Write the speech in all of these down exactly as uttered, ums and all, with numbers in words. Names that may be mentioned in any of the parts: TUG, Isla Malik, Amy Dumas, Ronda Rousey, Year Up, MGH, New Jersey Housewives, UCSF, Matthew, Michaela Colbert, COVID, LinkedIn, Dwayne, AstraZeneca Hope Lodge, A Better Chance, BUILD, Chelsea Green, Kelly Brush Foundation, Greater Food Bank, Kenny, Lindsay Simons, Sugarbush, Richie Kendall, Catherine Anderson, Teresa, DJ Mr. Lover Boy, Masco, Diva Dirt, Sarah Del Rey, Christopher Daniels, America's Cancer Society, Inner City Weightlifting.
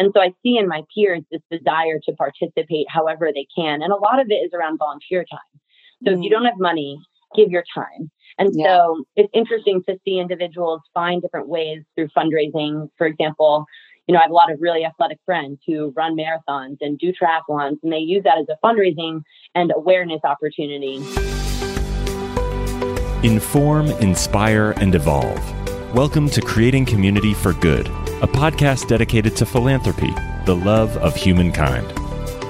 And so I see in my peers this desire to participate however they can. And a lot of it is around volunteer time. So mm. if you don't have money, give your time. And yeah. so it's interesting to see individuals find different ways through fundraising. For example, you know, I have a lot of really athletic friends who run marathons and do triathlons, and they use that as a fundraising and awareness opportunity. Inform, inspire, and evolve. Welcome to Creating Community for Good, a podcast dedicated to philanthropy, the love of humankind.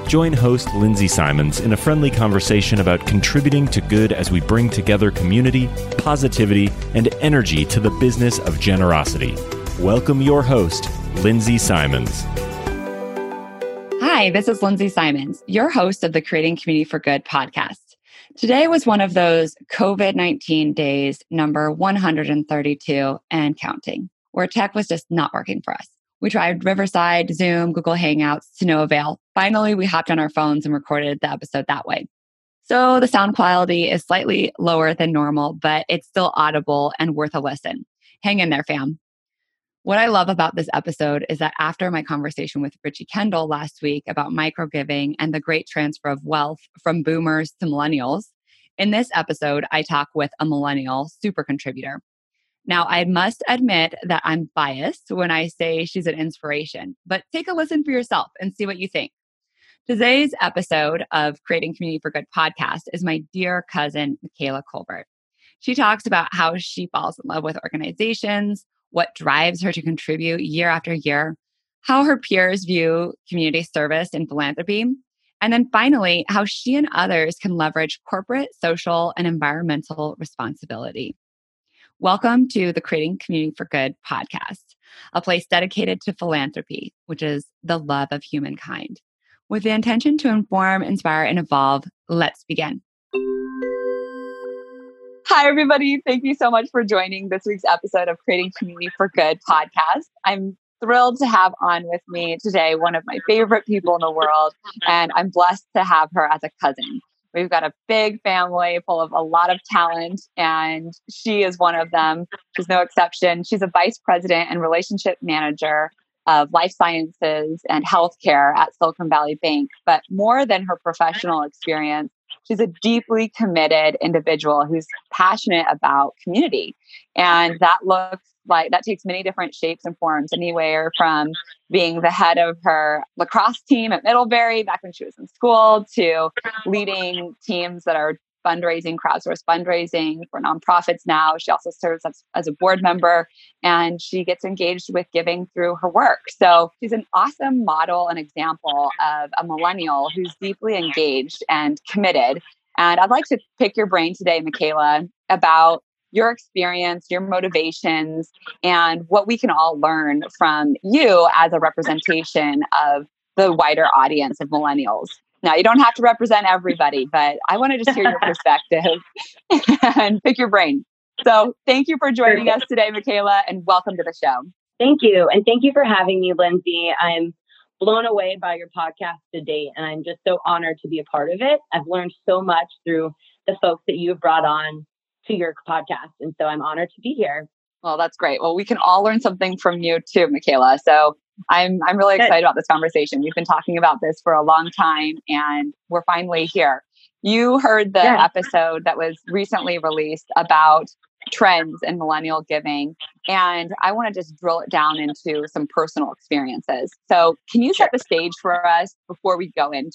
Join host Lindsay Simons in a friendly conversation about contributing to good as we bring together community, positivity, and energy to the business of generosity. Welcome your host, Lindsay Simons. Hi, this is Lindsay Simons, your host of the Creating Community for Good podcast. Today was one of those COVID nineteen days, number one hundred thirty-two and counting, where tech was just not working for us. We tried Riverside, Zoom, Google Hangouts to no avail. Finally, we hopped on our phones and recorded the episode that way. So the sound quality is slightly lower than normal, but it's still audible and worth a listen. Hang in there, fam. What I love about this episode is that after my conversation with Richie Kendall last week about microgiving and the great transfer of wealth from boomers to millennials, in this episode, I talk with a millennial super contributor. Now, I must admit that I'm biased when I say she's an inspiration, but take a listen for yourself and see what you think. Today's episode of Creating Community for Good podcast is my dear cousin, Michaela Colbert. She talks about how she falls in love with organizations, what drives her to contribute year after year, how her peers view community service and philanthropy, and then finally, how she and others can leverage corporate, social, and environmental responsibility. Welcome to the Creating Community for Good podcast, a place dedicated to philanthropy, which is the love of humankind. With the intention to inform, inspire, and evolve, let's begin. Hi, everybody. Thank you so much for joining this week's episode of Creating Community for Good podcast. I'm thrilled to have on with me today one of my favorite people in the world, and I'm blessed to have her as a cousin. We've got a big family full of a lot of talent, and she is one of them. She's no exception. She's a vice president and relationship manager of life sciences and healthcare at Silicon Valley Bank. But more than her professional experience, she's a deeply committed individual who's passionate about community. And that looks like that takes many different shapes and forms, anywhere from being the head of her lacrosse team at Middlebury back when she was in school to leading teams that are fundraising, crowdsource fundraising for nonprofits now. She also serves as, as a board member, and she gets engaged with giving through her work. So she's an awesome model and example of a millennial who's deeply engaged and committed. And I'd like to pick your brain today, Michaela, about your experience, your motivations, and what we can all learn from you as a representation of the wider audience of millennials. Now, you don't have to represent everybody, but I want to just hear your perspective and pick your brain. So thank you for joining us today, Michaela, and welcome to the show. Thank you. And thank you for having me, Lindsay. I'm blown away by your podcast to date, and I'm just so honored to be a part of it. I've learned so much through the folks that you've brought on to your podcast, and so I'm honored to be here. Well, that's great. Well, we can all learn something from you too, Michaela. So I'm I'm really excited about this conversation. We've been talking about this for a long time, and we're finally here. You heard the yeah. episode that was recently released about trends in millennial giving, and I want to just drill it down into some personal experiences. So can you set the stage for us before we go into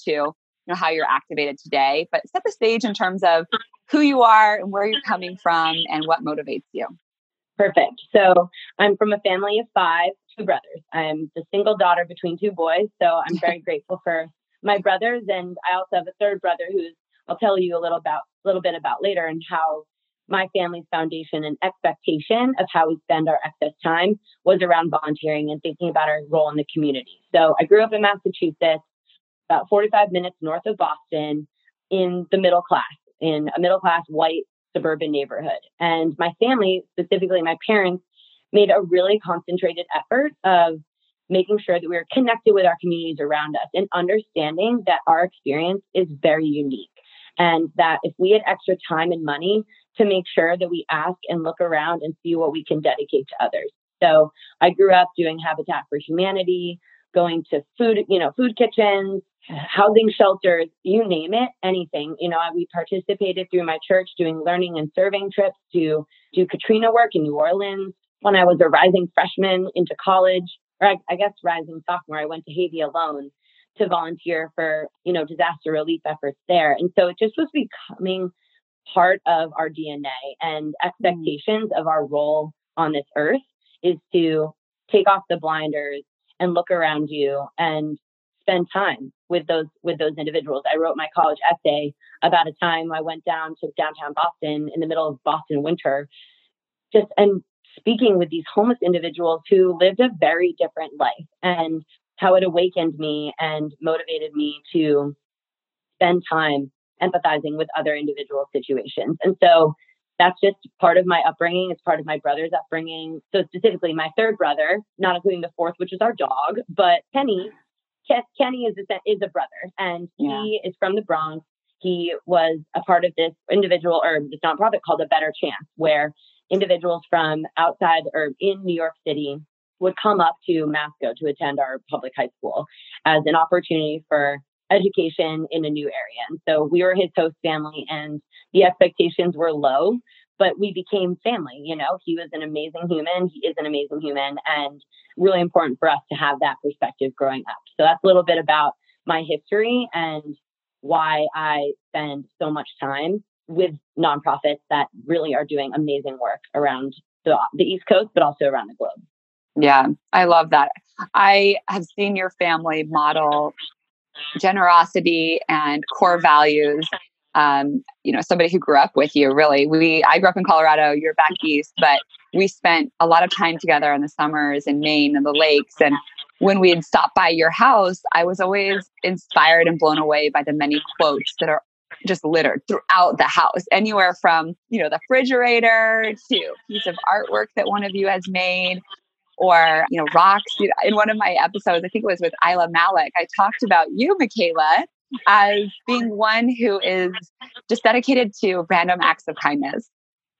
you know, how you're activated today, but set the stage in terms of who you are and where you're coming from and what motivates you? Perfect. So I'm from a family of five, two brothers. I'm the single daughter between two boys. So I'm very grateful for my brothers. And I also have a third brother who's, I'll tell you a little about, little bit about later, and how my family's foundation and expectation of how we spend our excess time was around volunteering and thinking about our role in the community. So I grew up in Massachusetts, about forty-five minutes north of Boston, in the middle class, in a middle class white suburban neighborhood. And my family, specifically my parents, made a really concentrated effort of making sure that we were connected with our communities around us and understanding that our experience is very unique. And that if we had extra time and money, to make sure that we ask and look around and see what we can dedicate to others. So I grew up doing Habitat for Humanity, going to food, you know, food kitchens, housing shelters, you name it, anything. You know, we participated through my church doing learning and serving trips to do Katrina work in New Orleans. When I was a rising freshman into college, or I, I guess rising sophomore, I went to Haiti alone to volunteer for, you know, disaster relief efforts there. And so it just was becoming part of our D N A and expectations mm. of our role on this earth is to take off the blinders and look around you and spend time with those, with those individuals. I wrote my college essay about a time I went down to downtown Boston in the middle of Boston winter, just and speaking with these homeless individuals who lived a very different life, and how it awakened me and motivated me to spend time empathizing with other individual situations. And so that's just part of my upbringing. It's part of my brother's upbringing. So specifically my third brother, not including the fourth, which is our dog, but Kenny, Kenny is a, is a brother, and yeah. he is from the Bronx. He was a part of this individual or this nonprofit called A Better Chance, where individuals from outside or in New York City would come up to Masco to attend our public high school as an opportunity for education in a new area. And so we were his host family, and the expectations were low, but we became family. You know, he was an amazing human. He is an amazing human, and really important for us to have that perspective growing up. So that's a little bit about my history and why I spend so much time with nonprofits that really are doing amazing work around the, the East Coast, but also around the globe. Yeah, I love that. I have seen your family model generosity and core values. Um, you know, somebody who grew up with you, really. We, I grew up in Colorado, you're back east, but we spent a lot of time together in the summers in Maine and the lakes. And when we'd stop by your house, I was always inspired and blown away by the many quotes that are just littered throughout the house, anywhere from, you know, the refrigerator to a piece of artwork that one of you has made, or, you know, rocks. In one of my episodes, I think it was with Isla Malik, I talked about you, Michaela, as being one who is just dedicated to random acts of kindness.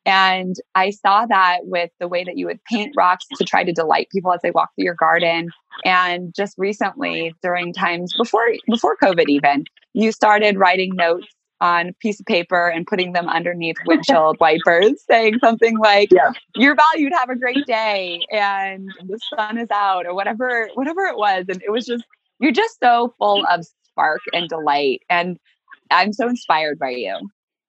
And I saw that with the way that you would paint rocks to try to delight people as they walk through your garden. And just recently, during times before before COVID even, you started writing notes on a piece of paper and putting them underneath windshield wipers, saying something like, yeah. "You're valued. Have a great day," and "the sun is out," or whatever, whatever it was. And it was just, you're just so full of spark and delight, and I'm so inspired by you.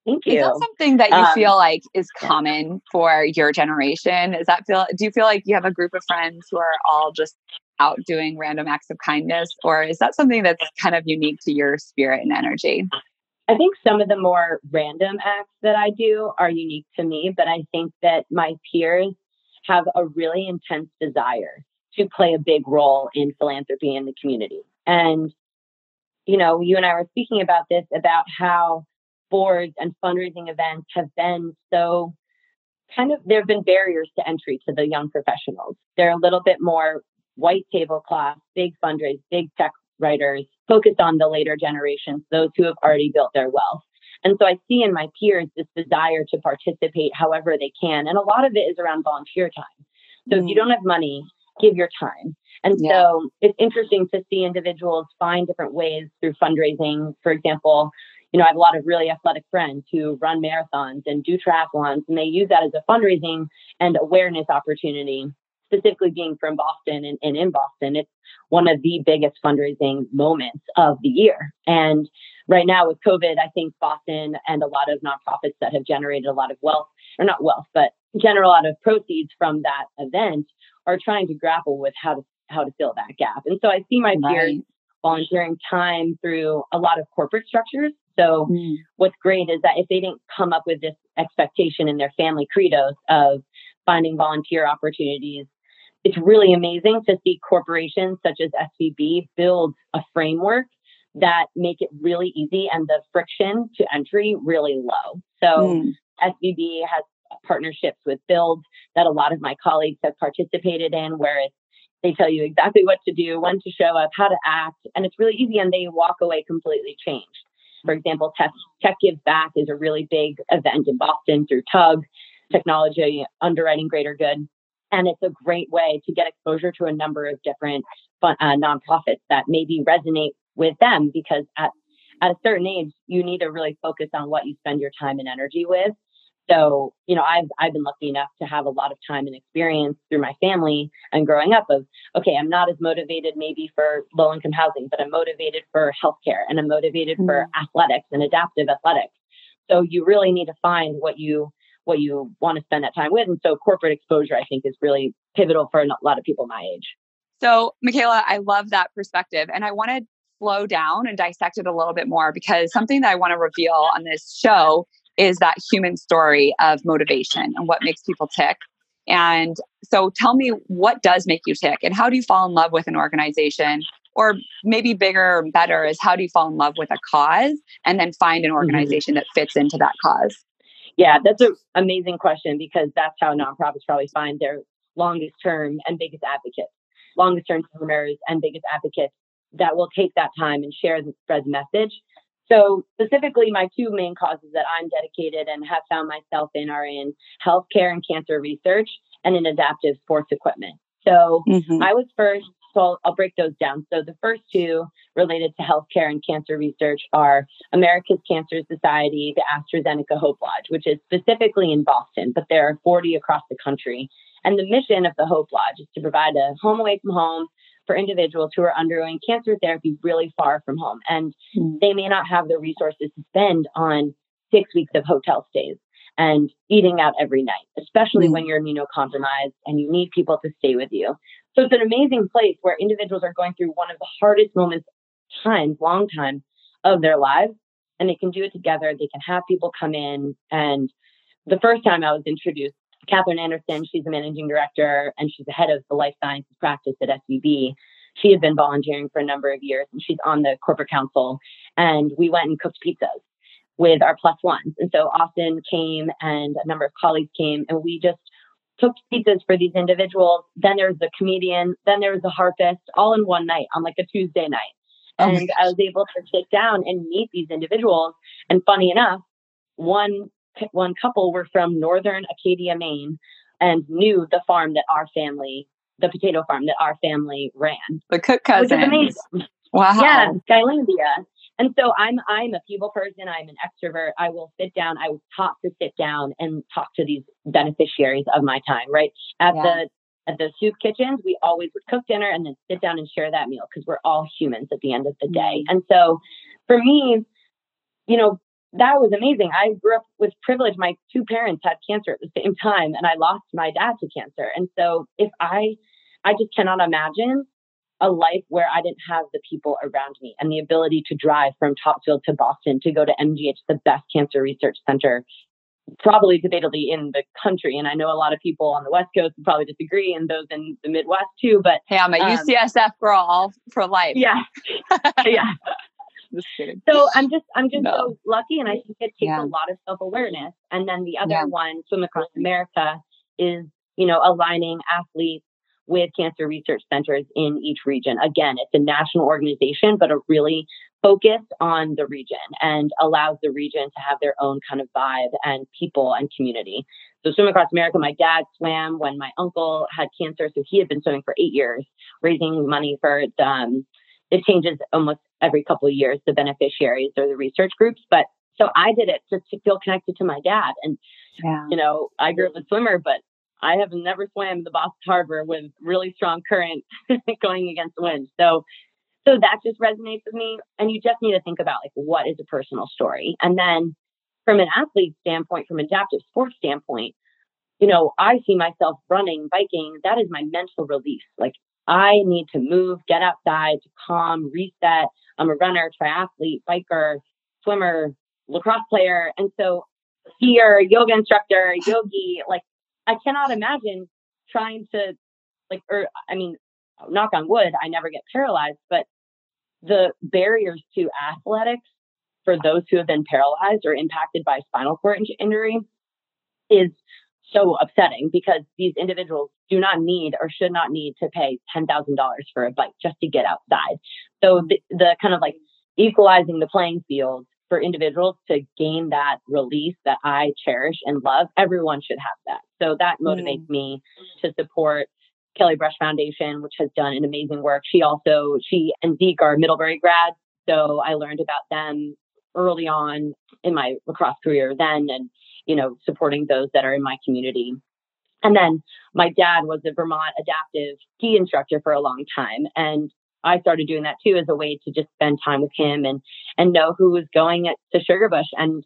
Thank you. Is that something that you um, feel like is common for your generation? Is that feel? Do you feel like you have a group of friends who are all just out doing random acts of kindness, or is that something that's kind of unique to your spirit and energy? I think some of the more random acts that I do are unique to me, but I think that my peers have a really intense desire to play a big role in philanthropy in the community. And, you know, you and I were speaking about this, about how boards and fundraising events have been so kind of, there have been barriers to entry to the young professionals. They're a little bit more white tablecloth, big fundraise, big tech writers, focused on the later generations, those who have already built their wealth. And so I see in my peers this desire to participate however they can. And a lot of it is around volunteer time. So mm. if you don't have money, give your time. And yeah. so it's interesting to see individuals find different ways through fundraising. For example, you know, I have a lot of really athletic friends who run marathons and do triathlons, and they use that as a fundraising and awareness opportunity. Specifically being from Boston and, and in Boston, it's one of the biggest fundraising moments of the year. And right now with COVID, I think Boston and a lot of nonprofits that have generated a lot of wealth, or not wealth, but generate a lot of proceeds from that event are trying to grapple with how to how to fill that gap. And so I see my right. peers volunteering time through a lot of corporate structures. So mm. what's great is that if they didn't come up with this expectation in their family credos of finding volunteer opportunities, it's really amazing to see corporations such as S V B build a framework that make it really easy and the friction to entry really low. So mm. S V B has partnerships with BUILD that a lot of my colleagues have participated in, where it's, they tell you exactly what to do, when to show up, how to act, and it's really easy and they walk away completely changed. For example, Tech, Tech Gives Back is a really big event in Boston through TUG, Technology Underwriting Greater Good. And it's a great way to get exposure to a number of different fun, uh, nonprofits that maybe resonate with them, because at, at a certain age, you need to really focus on what you spend your time and energy with. So, you know, I've, I've been lucky enough to have a lot of time and experience through my family and growing up of, okay, I'm not as motivated maybe for low-income housing, but I'm motivated for healthcare, and I'm motivated mm-hmm. for athletics and adaptive athletics. So you really need to find what you, what you want to spend that time with. And so corporate exposure, I think, is really pivotal for a lot of people my age. So Michaela, I love that perspective. And I want to slow down and dissect it a little bit more, because something that I want to reveal on this show is that human story of motivation and what makes people tick. And so tell me, what does make you tick, and how do you fall in love with an organization? Or maybe bigger and better is, how do you fall in love with a cause and then find an organization mm-hmm. that fits into that cause? Yeah, that's an amazing question, because that's how nonprofits probably find their longest term and biggest advocates, longest term donors and biggest advocates that will take that time and share the spread message. So specifically, my two main causes that I'm dedicated and have found myself in are in healthcare and cancer research, and in adaptive sports equipment. So mm-hmm. I was first, so I'll, I'll break those down. So the first two related to healthcare and cancer research are America's Cancer Society, the AstraZeneca Hope Lodge, which is specifically in Boston, but there are forty across the country. And the mission of the Hope Lodge is to provide a home away from home for individuals who are undergoing cancer therapy really far from home. And they may not have the resources to spend on six weeks of hotel stays and eating out every night, especially when you're immunocompromised and you need people to stay with you. So it's an amazing place where individuals are going through one of the hardest moments, times, long time of their lives, and they can do it together. They can have people come in. And the first time I was introduced, Catherine Anderson, she's a managing director, and she's the head of the life sciences practice at S V B. She had been volunteering for a number of years, and she's on the corporate council. And we went and cooked pizzas with our plus ones. And so Austin came, and a number of colleagues came, and we just cooked pizzas for these individuals. Then there was the comedian, then there was the harpist, all in one night on like a Tuesday night. Oh and I was able to sit down and meet these individuals. And funny enough, one One couple were from northern Acadia, Maine, and knew the farm that our family, the potato farm that our family ran. The Cook cousins. Which is amazing. Wow. Yeah, Skylandia. And so I'm I'm a people person. I'm an extrovert. I will sit down. I was taught to sit down and talk to these beneficiaries of my time, right? At yeah. the at the soup kitchens, we always would cook dinner and then sit down and share that meal, because we're all humans at the end of the day. And so for me, you know, that was amazing. I grew up with privilege. My two parents had cancer at the same time, and I lost my dad to cancer. And so if I, I just cannot imagine a life where I didn't have the people around me and the ability to drive from Topfield to Boston to go to M G H, the best cancer research center, probably debatably in the country. And I know a lot of people on the West Coast would probably disagree, and those in the Midwest too, but hey, I'm a um, U C S F girl for life. Yeah. yeah. Just kidding. So I'm just I'm just no. so lucky, and I think it takes yeah. a lot of self-awareness. And then the other yeah. one, Swim Across America, is, you know, aligning athletes with cancer research centers in each region. Again, it's a national organization, but a really focused on the region, and allows the region to have their own kind of vibe and people and community. So Swim Across America, my dad swam when my uncle had cancer, so he had been swimming for eight years, raising money for the um, It changes almost every couple of years, the beneficiaries or the research groups. But so I did it just to feel connected to my dad. And, yeah. you know, I grew up a swimmer, but I have never swam the Boston Harbor with really strong current going against the wind. So, so that just resonates with me. And you just need to think about, like, what is a personal story? And then from an athlete standpoint, from an adaptive sports standpoint, you know, I see myself running, biking. That is my mental release. Like, I need to move, get outside, to calm, reset. I'm a runner, triathlete, biker, swimmer, lacrosse player. And so skier, yoga instructor, yogi, like, I cannot imagine trying to, like, or I mean, knock on wood, I never get paralyzed, but the barriers to athletics for those who have been paralyzed or impacted by spinal cord injury is so upsetting, because these individuals do not need or should not need to pay ten thousand dollars for a bike just to get outside. So the, the kind of like equalizing the playing field for individuals to gain that release that I cherish and love. Everyone should have that. So that motivates mm. me to support Kelly Brush Foundation, which has done an amazing work. She also, she and Zeke are Middlebury grads. So I learned about them early on in my lacrosse career then, and, you know, supporting those that are in my community. And then my dad was a Vermont adaptive ski instructor for a long time. And I started doing that too, as a way to just spend time with him and, and know who was going at, to Sugarbush and,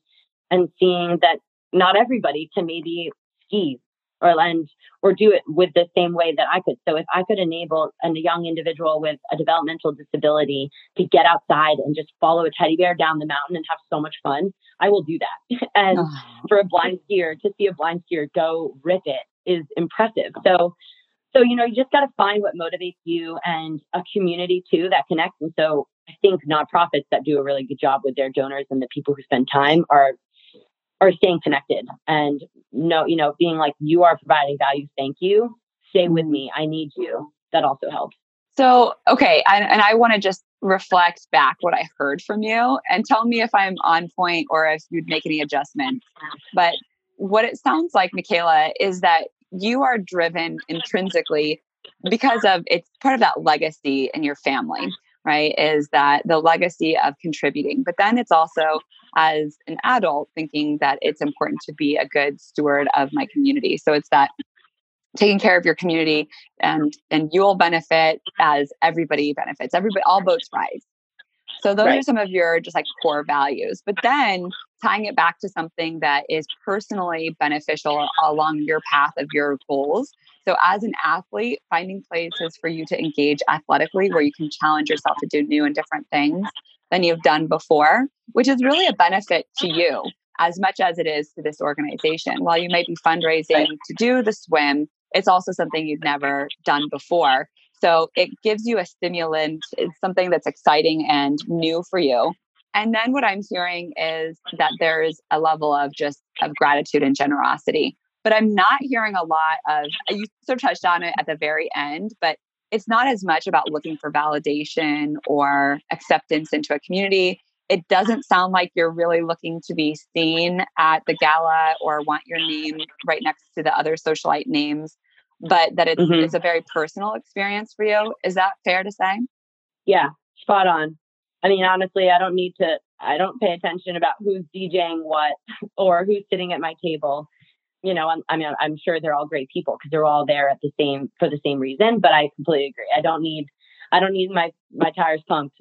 and seeing that not everybody can maybe ski or lend or do it with the same way that I could. So if I could enable a young individual with a developmental disability to get outside and just follow a teddy bear down the mountain and have so much fun, I will do that. And for a blind skier, to see a blind skier go rip it is impressive. So, so, you know, you just got to find what motivates you and a community too that connects. And so I think nonprofits that do a really good job with their donors and the people who spend time are are staying connected and no, you know, being like, you are providing value. Thank you. Stay with me. I need you. That also helps. So, okay. I, and I want to just reflect back what I heard from you and tell me if I'm on point or if you'd make any adjustments. But what it sounds like, Michaela, is that you are driven intrinsically because of, it's part of that legacy in your family, right? Is that the legacy of contributing, but then it's also as an adult thinking that it's important to be a good steward of my community. So it's that taking care of your community and, and you'll benefit as everybody benefits, everybody, all boats rise. So those right. are some of your just like core values, but then tying it back to something that is personally beneficial along your path of your goals. So as an athlete, finding places for you to engage athletically where you can challenge yourself to do new and different things than you've done before, which is really a benefit to you as much as it is to this organization. While you might be fundraising to do the swim, it's also something you've never done before. So it gives you a stimulant. It's something that's exciting and new for you. And then what I'm hearing is that there's a level of just of gratitude and generosity. But I'm not hearing a lot of, you sort of touched on it at the very end, but it's not as much about looking for validation or acceptance into a community. It doesn't sound like you're really looking to be seen at the gala or want your name right next to the other socialite names, but that it's, mm-hmm. it's a very personal experience for you. Is that fair to say? Yeah, spot on. I mean, honestly, I don't need to, I don't pay attention about who's DJing what or who's sitting at my table. You know, I'm, I mean, I'm sure they're all great people because they're all there at the same, for the same reason, but I completely agree. I don't need, I don't need my, my tires pumped.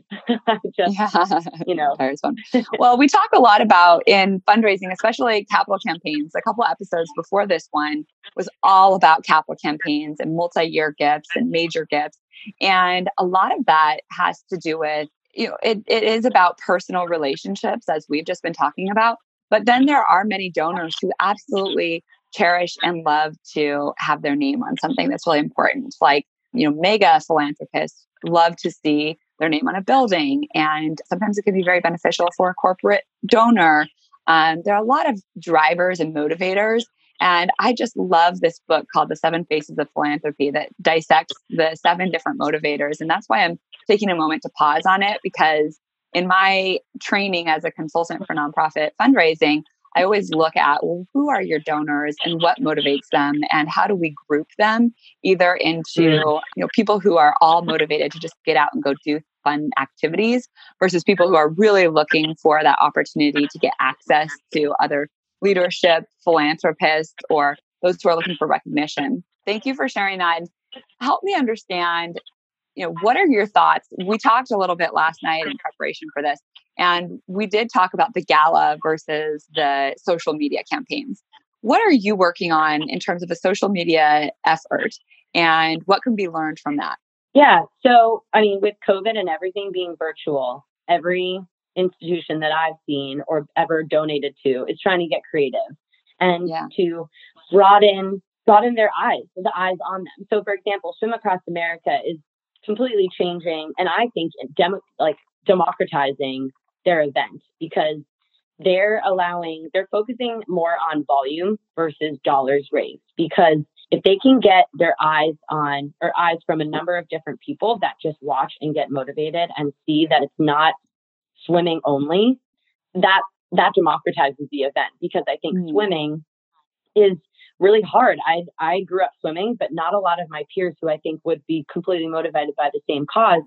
Just, yeah. you know. Tires pumped. Well, we talk a lot about in fundraising, especially capital campaigns. A couple episodes before this one was all about capital campaigns and multi-year gifts and major gifts. And a lot of that has to do with, you know, it, it is about personal relationships, as we've just been talking about. But then there are many donors who absolutely cherish and love to have their name on something that's really important. Like, you know, mega philanthropists love to see their name on a building. And sometimes it can be very beneficial for a corporate donor. Um, there are a lot of drivers and motivators. And I just love this book called The Seven Faces of Philanthropy that dissects the seven different motivators. And that's why I'm taking a moment to pause on it, because in my training as a consultant for nonprofit fundraising, I always look at, well, who are your donors and what motivates them and how do we group them either into, you know, people who are all motivated to just get out and go do fun activities versus people who are really looking for that opportunity to get access to other leadership, philanthropists, or those who are looking for recognition. Thank you for sharing that. Help me understand, you know, what are your thoughts? We talked a little bit last night in preparation for this, and we did talk about the gala versus the social media campaigns. What are you working on in terms of a social media effort and what can be learned from that? Yeah. So, I mean, with COVID and everything being virtual, every institution that I've seen or ever donated to is trying to get creative and yeah. to broaden, broaden their eyes, the eyes on them. So for example, Swim Across America is completely changing, and I think dem- like democratizing their event, because they're allowing, they're focusing more on volume versus dollars raised. Because if they can get their eyes on, or eyes from a number of different people that just watch and get motivated and see that it's not swimming only, that that democratizes the event, because I think mm. swimming is really hard. I I grew up swimming, but not a lot of my peers who I think would be completely motivated by the same cause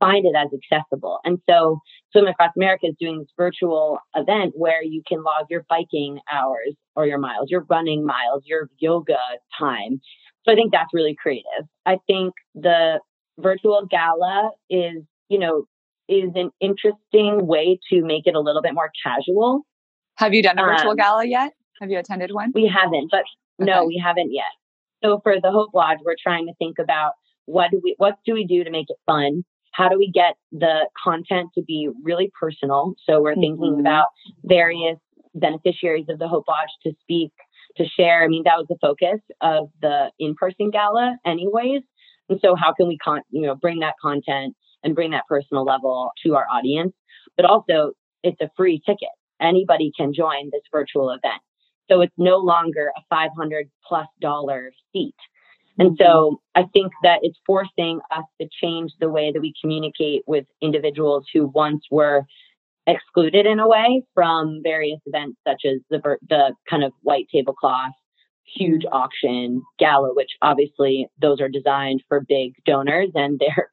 find it as accessible. And so Swim Across America is doing this virtual event where you can log your biking hours or your miles, your running miles, your yoga time. So I think that's really creative. I think the virtual gala is, you know, is an interesting way to make it a little bit more casual. Have you done a virtual um, gala yet? Have you attended one? We haven't, but okay. no, we haven't yet. So for the Hope Lodge, we're trying to think about what do we, what do we do to make it fun? How do we get the content to be really personal? So we're mm-hmm. thinking about various beneficiaries of the Hope Lodge to speak, to share. I mean, that was the focus of the in-person gala anyways. And so how can we con- you know, bring that content and bring that personal level to our audience? But also, it's a free ticket. Anybody can join this virtual event. So it's no longer a five hundred plus dollar seat. And so I think that it's forcing us to change the way that we communicate with individuals who once were excluded in a way from various events, such as the the kind of white tablecloth, huge auction, gala, which obviously those are designed for big donors and they're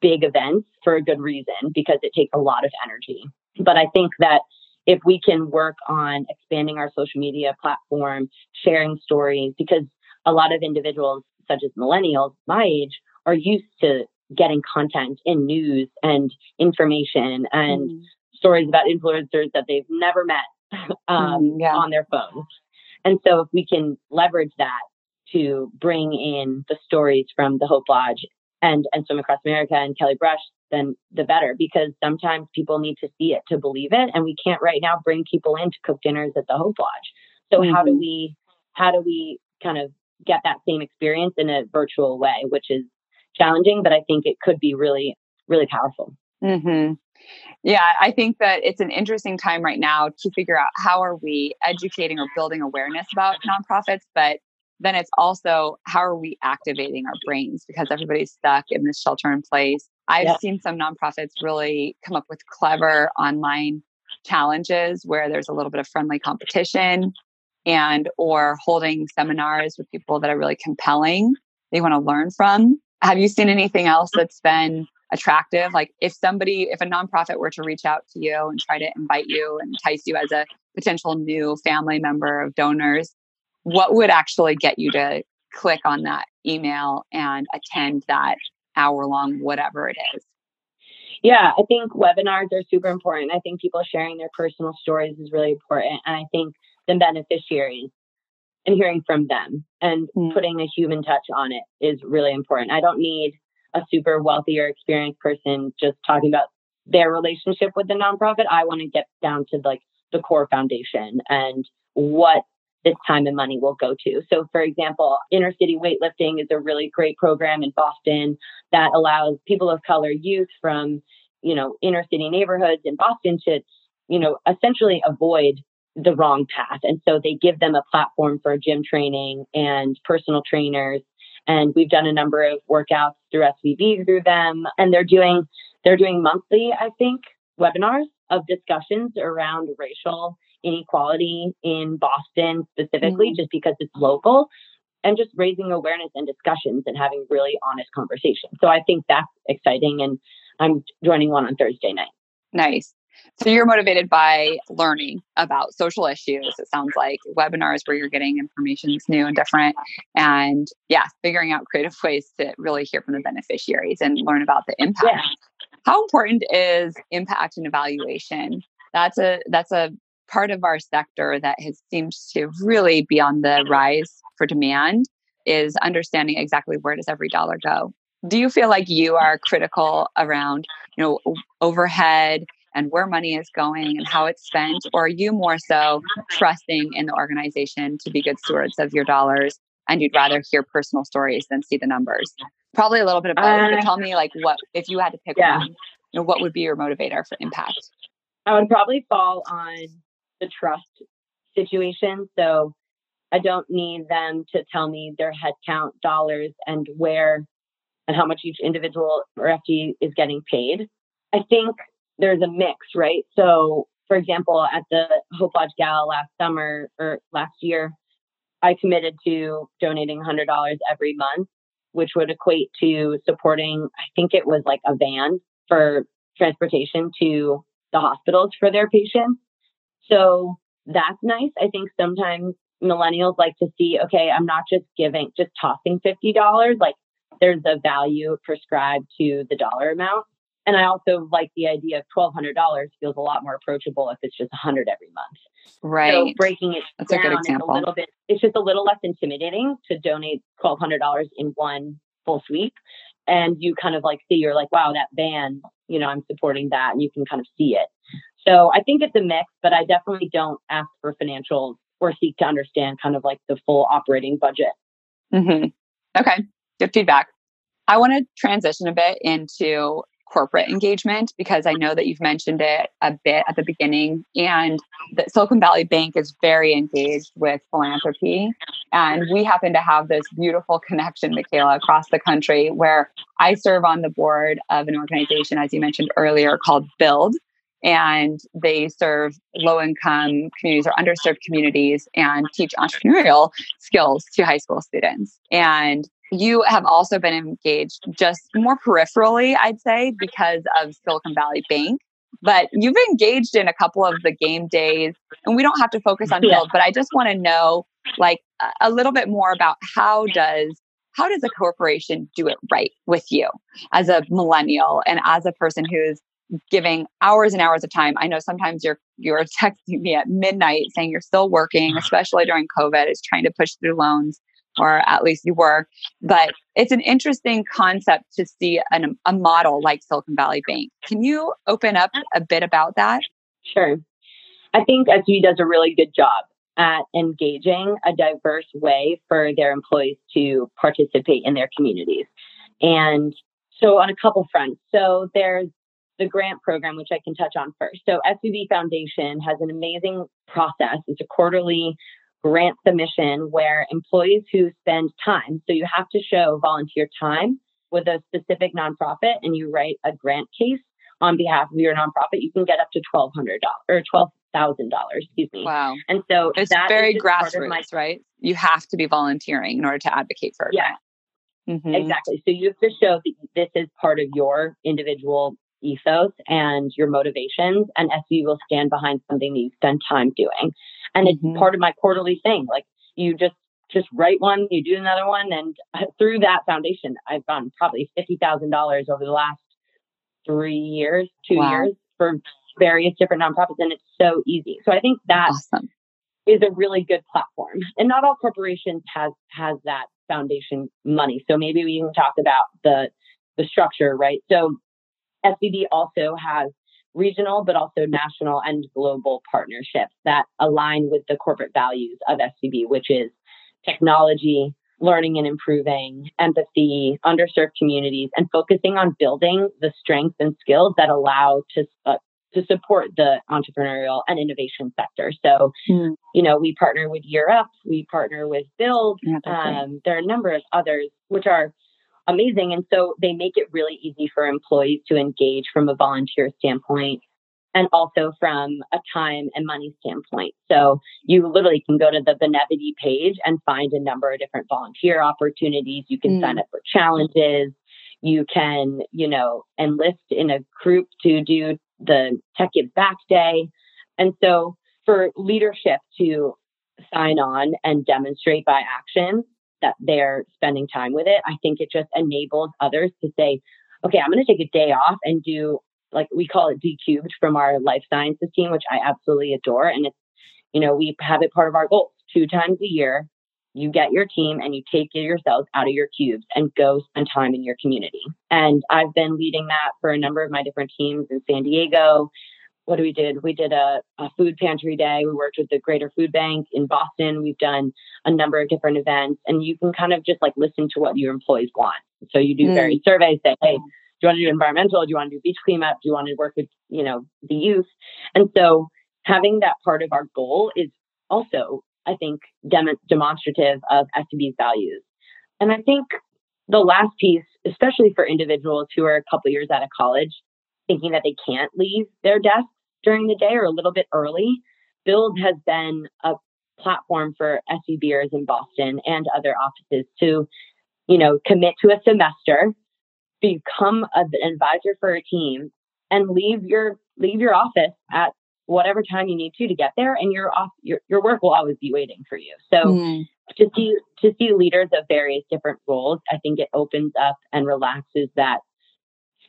big events for a good reason, because it takes a lot of energy. But I think that if we can work on expanding our social media platform, sharing stories, because a lot of individuals, such as millennials, my age, are used to getting content in news and information and mm. stories about influencers that they've never met um, mm, yeah. on their phones. And so if we can leverage that to bring in the stories from the Hope Lodge and, and Swim Across America and Kelly Brush, then the better, because sometimes people need to see it to believe it. And we can't right now bring people in to cook dinners at the Hope Lodge. So mm-hmm. how do we, how do we kind of get that same experience in a virtual way, which is challenging, but I think it could be really, really powerful. Mm-hmm. Yeah, I think that it's an interesting time right now to figure out how are we educating or building awareness about nonprofits, but then it's also how are we activating our brains, because everybody's stuck in this shelter in place. I've yep. seen some nonprofits really come up with clever online challenges where there's a little bit of friendly competition, and or holding seminars with people that are really compelling, they want to learn from. Have you seen anything else that's been attractive? Like if somebody, if a nonprofit were to reach out to you and try to invite you and entice you as a potential new family member of donors, what would actually get you to click on that email and attend that hour long, whatever it is? Yeah, I think webinars are super important. I think people sharing their personal stories is really important. And I think the beneficiaries and hearing from them and mm. putting a human touch on it is really important. I don't need a super wealthy or experienced person just talking about their relationship with the nonprofit. I want to get down to like the core foundation and what this time and money will go to. So for example, Inner City Weightlifting is a really great program in Boston that allows people of color, youth from, you know, inner city neighborhoods in Boston to, you know, essentially avoid the wrong path. And so they give them a platform for gym training and personal trainers. And we've done a number of workouts through S V B through them. And they're doing, they're doing monthly, I think, webinars of discussions around racial inequality in Boston specifically, mm-hmm. just because it's local, and just raising awareness and discussions and having really honest conversations. So I think that's exciting. And I'm joining one on Thursday night. Nice. So you're motivated by learning about social issues. It sounds like webinars where you're getting information that's new and different, and yeah, figuring out creative ways to really hear from the beneficiaries and learn about the impact. Yeah. How important is impact and evaluation? That's a, that's a part of our sector that has seemed to really be on the rise for demand, is understanding exactly where does every dollar go. Do you feel like you are critical around, you know, overhead and where money is going and how it's spent? Or are you more so trusting in the organization to be good stewards of your dollars, and you'd rather hear personal stories than see the numbers? Probably a little bit of both. Uh, but tell me, like, what if you had to pick yeah. one, you know, what would be your motivator for impact? I would probably fall on the trust situation. So I don't need them to tell me their headcount, dollars, and where and how much each individual or F T E is getting paid. I think there's a mix, right? So for example, at the Hope Lodge Gala last summer or last year, I committed to donating one hundred dollars every month, which would equate to supporting, I think it was like a van for transportation to the hospitals for their patients. So that's nice. I think sometimes millennials like to see, okay, I'm not just giving, just tossing fifty dollars. Like there's a value prescribed to the dollar amount. And I also like the idea of twelve hundred dollars feels a lot more approachable if it's just one hundred dollars every month. Right. So breaking it That's down a, good example. Is a little bit, it's just a little less intimidating to donate twelve hundred dollars in one full sweep. And you kind of like see, you're like, wow, that van, you know, I'm supporting that, and you can kind of see it. So I think it's a mix, but I definitely don't ask for financials or seek to understand kind of like the full operating budget. Mm-hmm. Okay. Good feedback. I want to transition a bit into corporate engagement, because I know that you've mentioned it a bit at the beginning, and the Silicon Valley Bank is very engaged with philanthropy. And we happen to have this beautiful connection, Michaela, across the country, where I serve on the board of an organization, as you mentioned earlier, called BUILD, and they serve low-income communities or underserved communities and teach entrepreneurial skills to high school students. And you have also been engaged just more peripherally, I'd say, because of Silicon Valley Bank, but you've been engaged in a couple of the game days, and we don't have to focus on BUILD, but I just want to know like a little bit more about how does, how does a corporation do it right with you as a millennial and as a person who's giving hours and hours of time. I know sometimes you're, you're texting me at midnight saying you're still working, especially during COVID, is trying to push through loans. Or at least you were, but it's an interesting concept to see an, a model like Silicon Valley Bank. Can you open up a bit about that? Sure. I think S V does a really good job at engaging a diverse way for their employees to participate in their communities. And so on a couple fronts, so there's the grant program, which I can touch on first. So S V B Foundation has an amazing process. It's a quarterly grant submission where employees who spend time, so you have to show volunteer time with a specific nonprofit, and you write a grant case on behalf of your nonprofit, you can get up to twelve hundred dollars or twelve thousand dollars, excuse me. Wow. And so it's that very is grassroots, my, right? You have to be volunteering in order to advocate for a yeah, grant. Mm-hmm. Exactly. So you have to show that this is part of your individual ethos and your motivations, and S V will stand behind something that you spend time doing. And it's mm-hmm. part of my quarterly thing. Like you just, just write one, you do another one. And through that foundation, I've gotten probably fifty thousand dollars over the last three years, two wow. years for various different nonprofits. And it's so easy. So I think that awesome. Is a really good platform, and not all corporations has, has that foundation money. So maybe we can talk about the, the structure, right? So S V B also has regional, but also national and global partnerships that align with the corporate values of S V B, which is technology, learning and improving, empathy, underserved communities, and focusing on building the strengths and skills that allow to uh, to support the entrepreneurial and innovation sector. So, mm. you know, we partner with Year Up, we partner with BUILD. Yeah, um, there are a number of others, which are amazing. And so they make it really easy for employees to engage from a volunteer standpoint and also from a time and money standpoint. So you literally can go to the Benevity page and find a number of different volunteer opportunities. You can mm. sign up for challenges. You can, you know, enlist in a group to do the Tech Give Back Day. And so for leadership to sign on and demonstrate by action that they're spending time with it, I think it just enables others to say, okay, I'm going to take a day off and do, like we call it D cubed from our life sciences team, which I absolutely adore. And it's, you know, we have it part of our goals two times a year. You get your team and you take yourselves out of your cubes and go spend time in your community. And I've been leading that for a number of my different teams in San Diego. What do we did? We did a, a food pantry day. We worked with the Greater Food Bank in Boston. We've done a number of different events, and you can kind of just like listen to what your employees want. So you do mm. various surveys, say, hey, do you want to do environmental? Do you want to do beach cleanup? Do you want to work with, you know, the youth? And so having that part of our goal is also, I think, dem- demonstrative of S V B's values. And I think the last piece, especially for individuals who are a couple years out of college, thinking that they can't leave their desk, during the day or a little bit early. BUILD has been a platform for S V Bers in Boston and other offices to, you know, commit to a semester, become an advisor for a team, and leave your leave your office at whatever time you need to to get there, and your off your, your work will always be waiting for you. So mm. to see to see leaders of various different roles, I think it opens up and relaxes that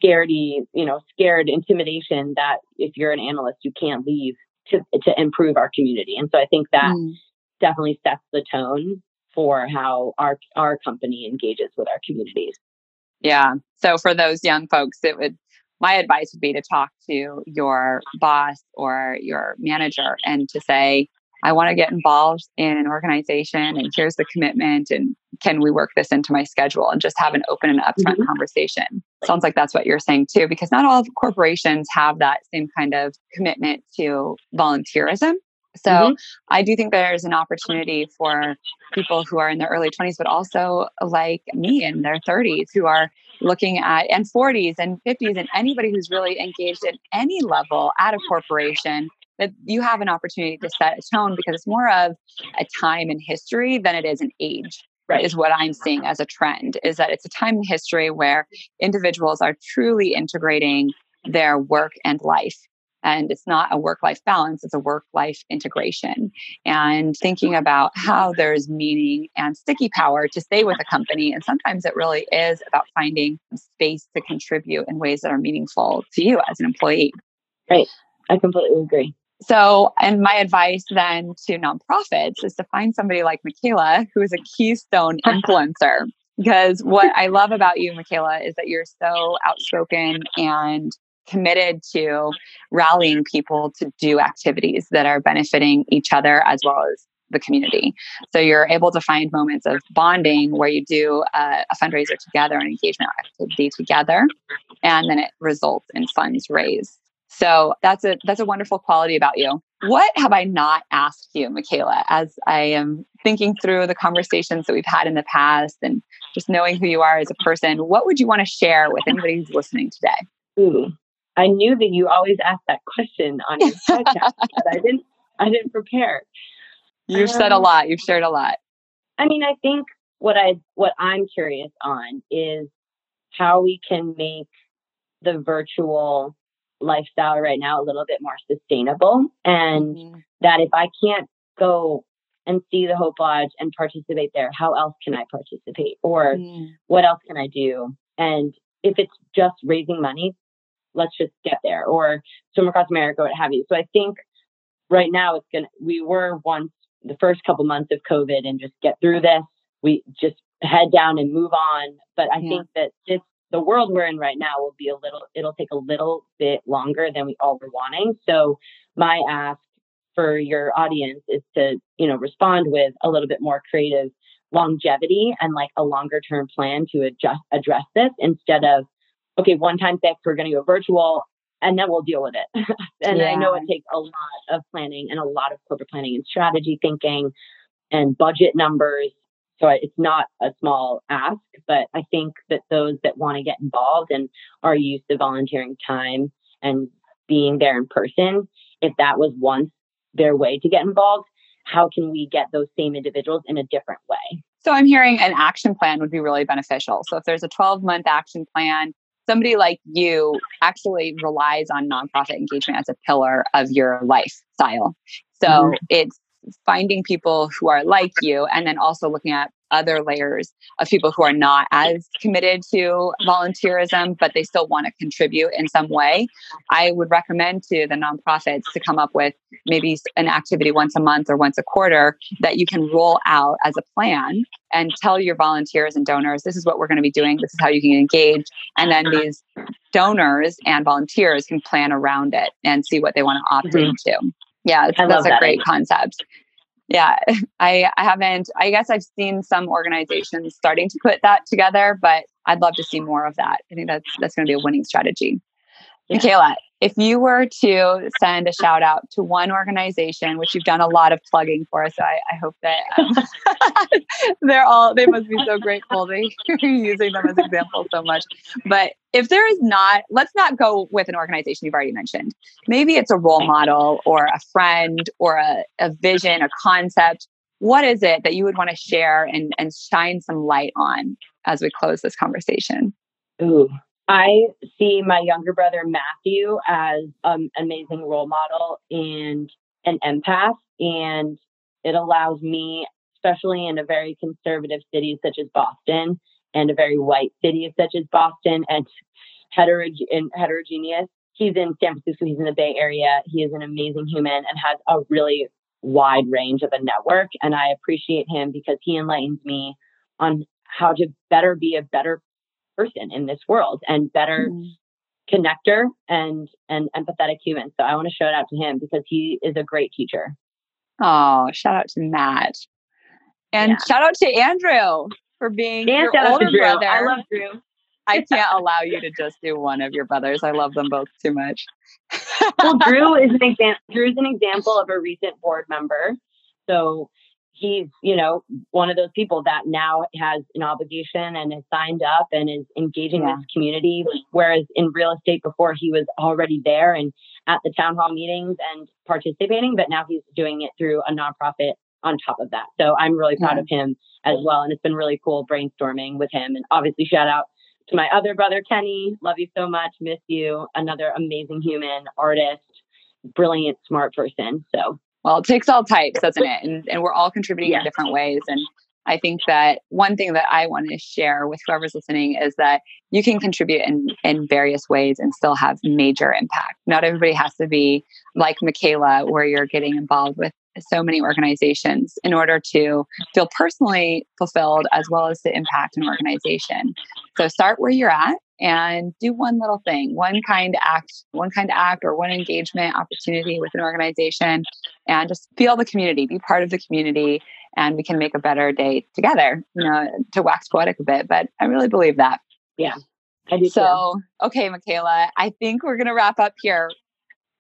scaredy, you know, scared intimidation that if you're an analyst, you can't leave to to improve our community. And so I think that mm. definitely sets the tone for how our our company engages with our communities. Yeah. So for those young folks, it would my advice would be to talk to your boss or your manager and to say, I want to get involved in an organization and here's the commitment and can we work this into my schedule, and just have an open and upfront mm-hmm. conversation. Sounds like that's what you're saying too, because not all corporations have that same kind of commitment to volunteerism. So mm-hmm. I do think there's an opportunity for people who are in their early twenties, but also like me in their thirties who are looking at, and forties and fifties, and anybody who's really engaged at any level at a corporation, that you have an opportunity to set a tone, because it's more of a time in history than it is an age. Right. Is what I'm seeing as a trend, is that it's a time in history where individuals are truly integrating their work and life. And it's not a work-life balance, it's a work-life integration. And thinking about how there's meaning and sticky power to stay with a company. And sometimes it really is about finding space to contribute in ways that are meaningful to you as an employee. Right. I completely agree. So, and my advice then to nonprofits is to find somebody like Michaela, who is a keystone influencer. Because what I love about you, Michaela, is that you're so outspoken and committed to rallying people to do activities that are benefiting each other as well as the community. So you're able to find moments of bonding where you do a, a fundraiser together, an engagement activity together, and then it results in funds raised. So that's a that's a wonderful quality about you. What have I not asked you, Michaela, as I am thinking through the conversations that we've had in the past and just knowing who you are as a person? What would you want to share with anybody who's listening today? Ooh. I knew that you always asked that question on your podcast, but I didn't, I didn't prepare. You've um, said a lot. You've shared a lot. I mean, I think what I, what I'm curious on is how we can make the virtual lifestyle right now a little bit more sustainable. And mm-hmm. that if I can't go and see the Hope Lodge and participate there, how else can I participate? Or mm-hmm. what else can I do? And if it's just raising money, let's just get there, or Swim Across America, what have you. So I think right now it's going to, we were once the first couple months of COVID and just get through this. We just head down and move on. But I yeah. think that this, the world we're in right now will be a little, it'll take a little bit longer than we all were wanting. So my ask for your audience is to, you know, respond with a little bit more creative longevity and like a longer term plan to adjust, address this instead of, okay, one time fix, we're going to go virtual, and then we'll deal with it. and yeah. I know it takes a lot of planning and a lot of corporate planning and strategy thinking and budget numbers. So it's not a small ask, but I think that those that want to get involved and are used to volunteering time and being there in person, if that was once their way to get involved, how can we get those same individuals in a different way? So I'm hearing an action plan would be really beneficial. So if there's a twelve-month action plan, somebody like you actually relies on nonprofit engagement as a pillar of your lifestyle. So mm-hmm. it's finding people who are like you, and then also looking at other layers of people who are not as committed to volunteerism, but they still want to contribute in some way. I would recommend to the nonprofits to come up with maybe an activity once a month or once a quarter that you can roll out as a plan and tell your volunteers and donors, this is what we're going to be doing. This is how you can engage. And then these donors and volunteers can plan around it and see what they want to opt mm-hmm. into. Yeah, that's, that's a that great idea. Concept. Yeah, I, I haven't, I guess I've seen some organizations starting to put that together, but I'd love to see more of that. I think that's, that's going to be a winning strategy. Yeah. Michaela, if you were to send a shout out to one organization, which you've done a lot of plugging for, so I, I hope that um, they're all, they must be so grateful that you're using them as examples so much. But if there is not, let's not go with an organization you've already mentioned. Maybe it's a role model or a friend or a, a vision, a concept. What is it that you would want to share and, and shine some light on as we close this conversation? Ooh, I see my younger brother, Matthew, as an amazing role model and an empath. And it allows me, especially in a very conservative city such as Boston and a very white city such as Boston and, heterog- and heterogeneous. He's in San Francisco. He's in the Bay Area. He is an amazing human and has a really wide range of a network. And I appreciate him because he enlightens me on how to better be a better person in this world and better mm-hmm. connector and an empathetic human. So I want to shout out to him because he is a great teacher. Oh, shout out to Matt. And yeah. shout out to Andrew for being and your older brother. I love Drew. I can't allow you to just do one of your brothers. I love them both too much. Well, Drew is an example. Drew is an example of a recent board member. So he's, you know, one of those people that now has an obligation and has signed up and is engaging yeah. this community. Whereas in real estate before, he was already there and at the town hall meetings and participating, but now he's doing it through a nonprofit on top of that. So I'm really proud yeah. of him as well. And it's been really cool brainstorming with him. And obviously shout out to my other brother, Kenny. Love you so much. Miss you. Another amazing human, artist, brilliant, smart person. So, well, it takes all types, doesn't it? And, and we're all contributing yes. in different ways. And I think that one thing that I want to share with whoever's listening is that you can contribute in, in various ways and still have major impact. Not everybody has to be like Michaela, where you're getting involved with so many organizations in order to feel personally fulfilled as well as to impact an organization. So start where you're at and do one little thing, one kind act, one kind act or one engagement opportunity with an organization, and just feel the community, be part of the community, and we can make a better day together, you know, to wax poetic a bit, but I really believe that. Yeah. I do so, too. Okay, Michaela, I think we're going to wrap up here.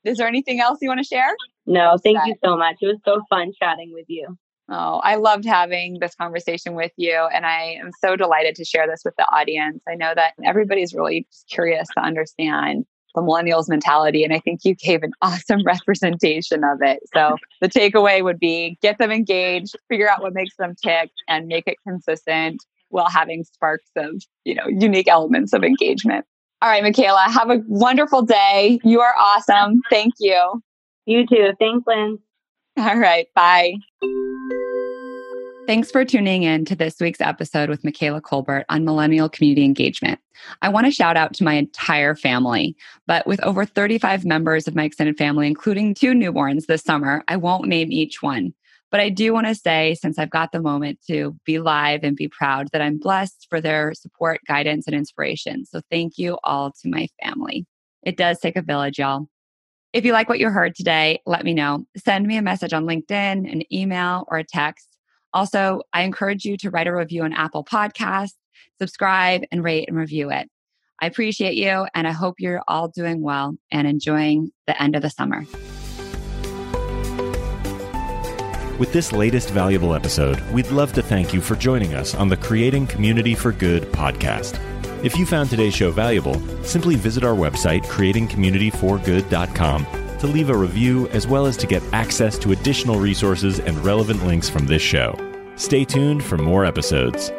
Is there anything else you want to share? No, thank you so much. It was so fun chatting with you. Oh, I loved having this conversation with you. And I am so delighted to share this with the audience. I know that everybody's really curious to understand the millennials mentality. And I think you gave an awesome representation of it. So the takeaway would be get them engaged, figure out what makes them tick, and make it consistent while having sparks of, you know, unique elements of engagement. All right, Michaela, have a wonderful day. You are awesome. Thank you. You too. Thanks, Lynn. All right. Bye. Thanks for tuning in to this week's episode with Michaela Colbert on millennial community engagement. I want to shout out to my entire family, but with over thirty-five members of my extended family, including two newborns this summer, I won't name each one. But I do want to say, since I've got the moment to be live and be proud, that I'm blessed for their support, guidance, and inspiration. So thank you all to my family. It does take a village, y'all. If you like what you heard today, let me know. Send me a message on LinkedIn, an email, or a text. Also, I encourage you to write a review on Apple Podcasts, subscribe, and rate and review it. I appreciate you, and I hope you're all doing well and enjoying the end of the summer. With this latest valuable episode, we'd love to thank you for joining us on the Creating Community for Good podcast. If you found today's show valuable, simply visit our website, creating community for good dot com, to leave a review as well as to get access to additional resources and relevant links from this show. Stay tuned for more episodes.